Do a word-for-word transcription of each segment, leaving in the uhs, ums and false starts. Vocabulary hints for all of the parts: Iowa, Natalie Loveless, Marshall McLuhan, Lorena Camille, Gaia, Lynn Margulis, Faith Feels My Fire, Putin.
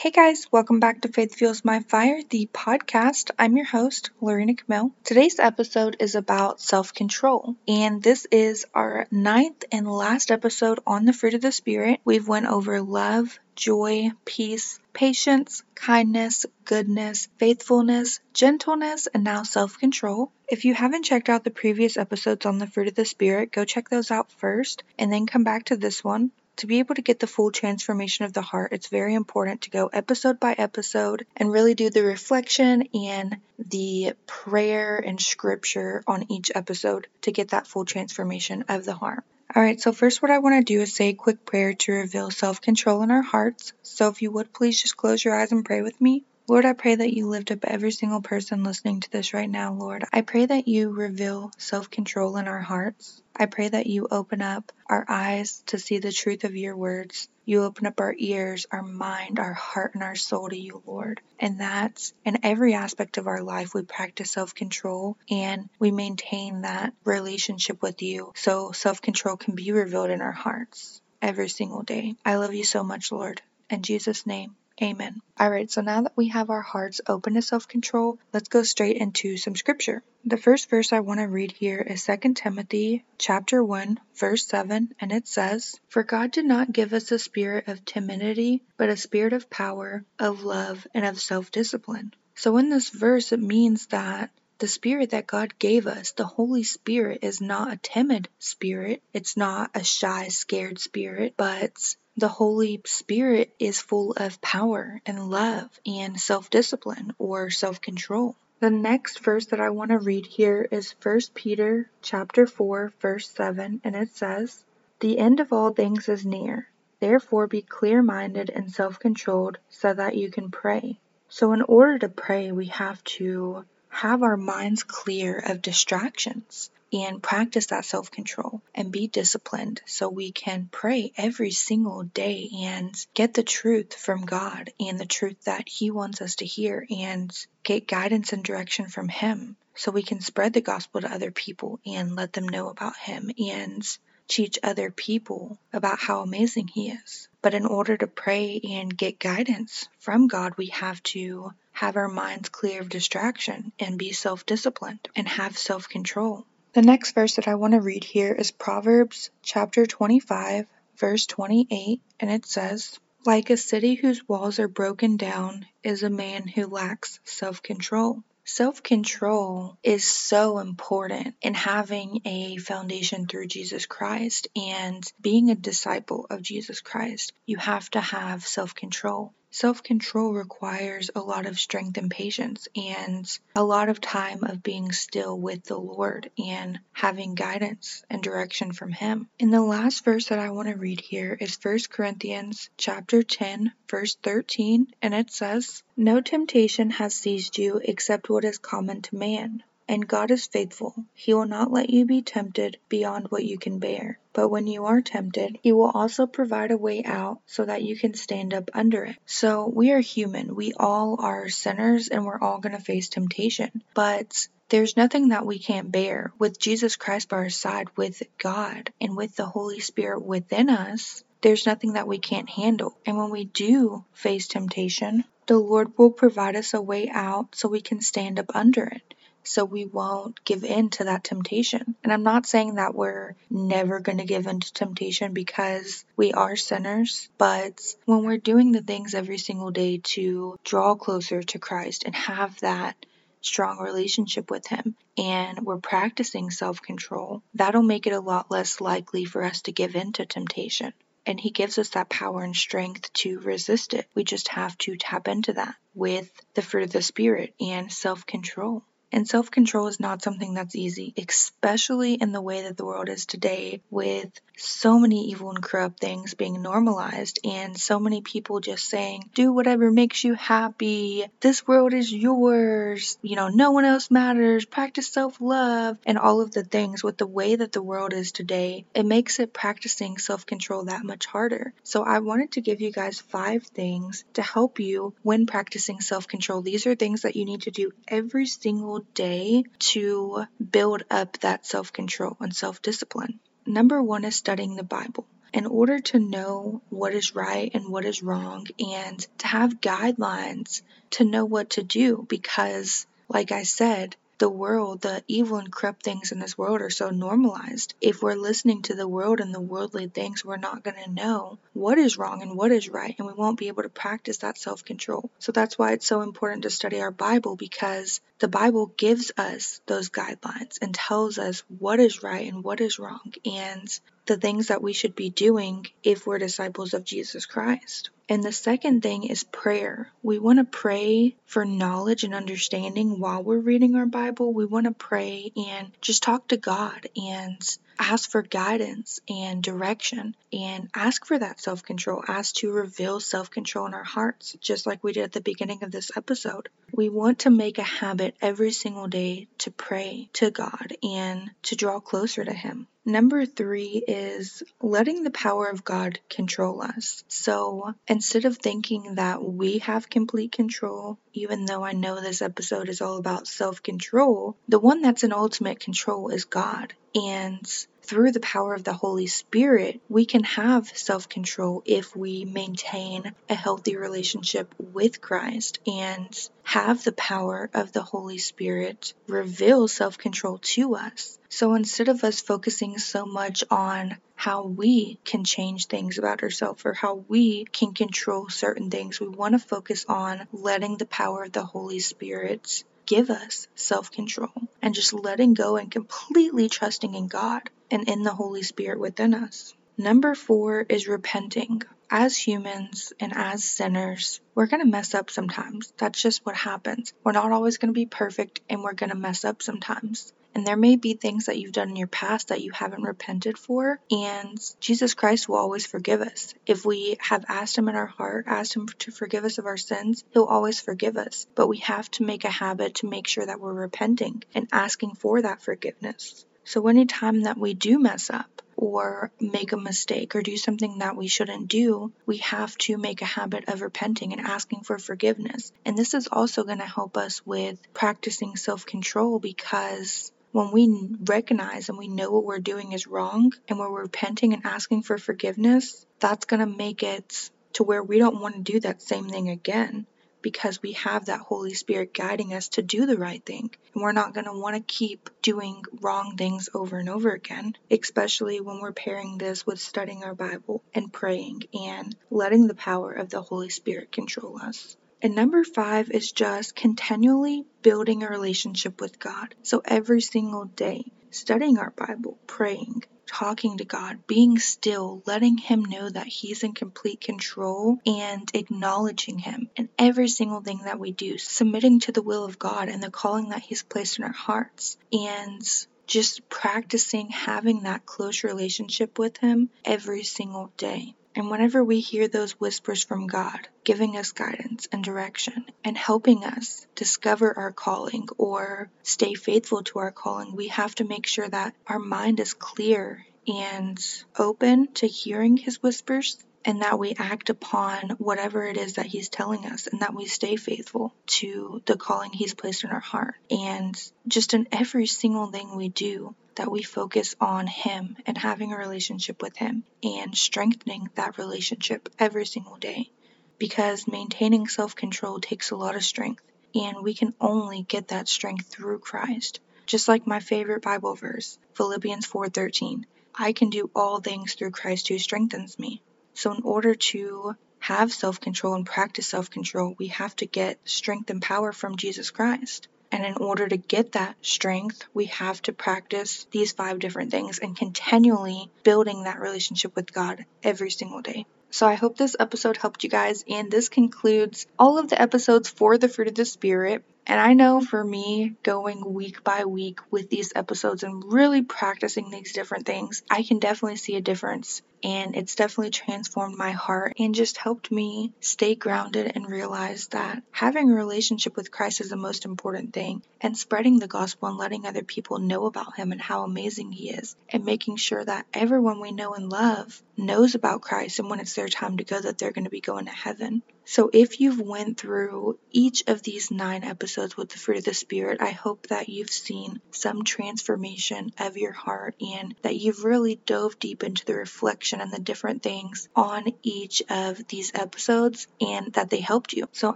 Hey guys, welcome back to Faith Feels My Fire, the podcast. I'm your host, Lorena Camille. Today's episode is about self-control, and this is our ninth and last episode on the fruit of the Spirit. We've went over love, joy, peace, patience, kindness, goodness, faithfulness, gentleness, and now self-control. If you haven't checked out the previous episodes on the fruit of the Spirit, go check those out first, and then come back to this one. To be able to get the full transformation of the heart, it's very important to go episode by episode and really do the reflection and the prayer and scripture on each episode to get that full transformation of the heart. All right, so first what I want to do is say a quick prayer to reveal self-control in our hearts. So if you would, please just close your eyes and pray with me. Lord, I pray that you lift up every single person listening to this right now, Lord. I pray that you reveal self-control in our hearts. I pray that you open up our eyes to see the truth of your words. You open up our ears, our mind, our heart, and our soul to you, Lord. And that's in every aspect of our life, we practice self-control and we maintain that relationship with you. So self-control can be revealed in our hearts every single day. I love you so much, Lord. In Jesus' name. Amen. All right, so now that we have our hearts open to self-control, let's go straight into some scripture. The first verse I want to read here is Second Timothy chapter one, verse seven, and it says, "For God did not give us a spirit of timidity, but a spirit of power, of love, and of self-discipline." So in this verse, it means that the spirit that God gave us, the Holy Spirit, is not a timid spirit. It's not a shy, scared spirit, but the Holy Spirit is full of power and love and self-discipline or self-control. The next verse that I want to read here is First Peter chapter four, verse seven, and it says, "The end of all things is near. Therefore be clear-minded and self-controlled so that you can pray." So in order to pray, we have to have our minds clear of distractions and practice that self-control and be disciplined so we can pray every single day and get the truth from God and the truth that He wants us to hear and get guidance and direction from Him so we can spread the gospel to other people and let them know about Him and teach other people about how amazing He is. But in order to pray and get guidance from God, we have to have our minds clear of distraction and be self-disciplined and have self-control. The next verse that I want to read here is Proverbs chapter twenty-five, verse twenty-eight, and it says, "Like a city whose walls are broken down is a man who lacks self-control." Self-control is so important in having a foundation through Jesus Christ and being a disciple of Jesus Christ. You have to have self-control. Self-control requires a lot of strength and patience and a lot of time of being still with the Lord and having guidance and direction from Him. And the last verse that I want to read here is First Corinthians chapter ten, verse thirteen, and it says, "No temptation has seized you except what is common to man. And God is faithful. He will not let you be tempted beyond what you can bear. But when you are tempted, He will also provide a way out so that you can stand up under it." So we are human. We all are sinners and we're all going to face temptation. But there's nothing that we can't bear. With Jesus Christ by our side, with God, and with the Holy Spirit within us, there's nothing that we can't handle. And when we do face temptation, the Lord will provide us a way out so we can stand up under it. So we won't give in to that temptation. And I'm not saying that we're never going to give in to temptation because we are sinners. But when we're doing the things every single day to draw closer to Christ and have that strong relationship with Him, and we're practicing self-control, that'll make it a lot less likely for us to give in to temptation. And He gives us that power and strength to resist it. We just have to tap into that with the fruit of the Spirit and self-control. And self-control is not something that's easy, especially in the way that the world is today, with so many evil and corrupt things being normalized and so many people just saying, "Do whatever makes you happy. This world is yours. You know, no one else matters. Practice self-love," and all of the things. With the way that the world is today, it makes it practicing self-control that much harder. So I wanted to give you guys five things to help you when practicing self-control. These are things that you need to do every single day to build up that self-control and self-discipline. Number one is studying the Bible. in order to know what is right and what is wrong and to have guidelines to know what to do because, like I said, the world, the evil and corrupt things in this world are so normalized. If we're listening to the world and the worldly things, we're not going to know what is wrong and what is right, and we won't be able to practice that self-control. So that's why it's so important to study our Bible, because the Bible gives us those guidelines and tells us what is right and what is wrong and the things that we should be doing if we're disciples of Jesus Christ. And the second thing is prayer. We want to pray for knowledge and understanding while we're reading our Bible. We want to pray and just talk to God and ask for guidance and direction and ask for that self-control. Ask to reveal self-control in our hearts, just like we did at the beginning of this episode. We want to make a habit every single day to pray to God and to draw closer to Him. Number three is letting the power of God control us. So instead of thinking that we have complete control, even though I know this episode is all about self-control, the one that's in ultimate control is God. And through the power of the Holy Spirit, we can have self-control if we maintain a healthy relationship with Christ and have the power of the Holy Spirit reveal self-control to us. So instead of us focusing so much on how we can change things about ourselves or how we can control certain things, we want to focus on letting the power of the Holy Spirit give us self-control and just letting go and completely trusting in God and in the Holy Spirit within us. Number four is repenting. As humans and as sinners, we're going to mess up sometimes. That's just what happens. We're not always going to be perfect, and we're going to mess up sometimes. And there may be things that you've done in your past that you haven't repented for, and Jesus Christ will always forgive us. If we have asked Him in our heart, asked Him to forgive us of our sins, He'll always forgive us. But we have to make a habit to make sure that we're repenting and asking for that forgiveness. So anytime that we do mess up or make a mistake or do something that we shouldn't do, we have to make a habit of repenting and asking for forgiveness. And this is also going to help us with practicing self-control, because when we recognize and we know what we're doing is wrong and we're repenting and asking for forgiveness, that's going to make it to where we don't want to do that same thing again, because we have that Holy Spirit guiding us to do the right thing. And we're not going to want to keep doing wrong things over and over again, especially when we're pairing this with studying our Bible and praying and letting the power of the Holy Spirit control us. And number five is just continually building a relationship with God. So every single day, studying our Bible, praying, talking to God, being still, letting Him know that He's in complete control and acknowledging Him in every single thing that we do, submitting to the will of God and the calling that He's placed in our hearts, and just practicing having that close relationship with Him every single day. And whenever we hear those whispers from God, giving us guidance and direction and helping us discover our calling or stay faithful to our calling, we have to make sure that our mind is clear and open to hearing His whispers, and that we act upon whatever it is that He's telling us, and that we stay faithful to the calling He's placed in our heart. And just in every single thing we do, that we focus on Him and having a relationship with Him and strengthening that relationship every single day. Because maintaining self-control takes a lot of strength, and we can only get that strength through Christ. Just like my favorite Bible verse, Philippians four thirteen, I can do all things through Christ who strengthens me. So in order to have self-control and practice self-control, we have to get strength and power from Jesus Christ. And in order to get that strength, we have to practice these five different things and continually building that relationship with God every single day. So I hope this episode helped you guys, and this concludes all of the episodes for the Fruit of the Spirit. And I know for me, going week by week with these episodes and really practicing these different things, I can definitely see a difference, and it's definitely transformed my heart and just helped me stay grounded and realize that having a relationship with Christ is the most important thing, and spreading the gospel and letting other people know about Him and how amazing He is, and making sure that everyone we know and love knows about Christ, and when it's their time to go, that they're going to be going to heaven. So if you've went through each of these nine episodes with the fruit of the Spirit, I hope that you've seen some transformation of your heart and that you've really dove deep into the reflection and the different things on each of these episodes and that they helped you. So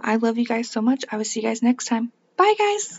I love you guys so much. I will see you guys next time. Bye, guys.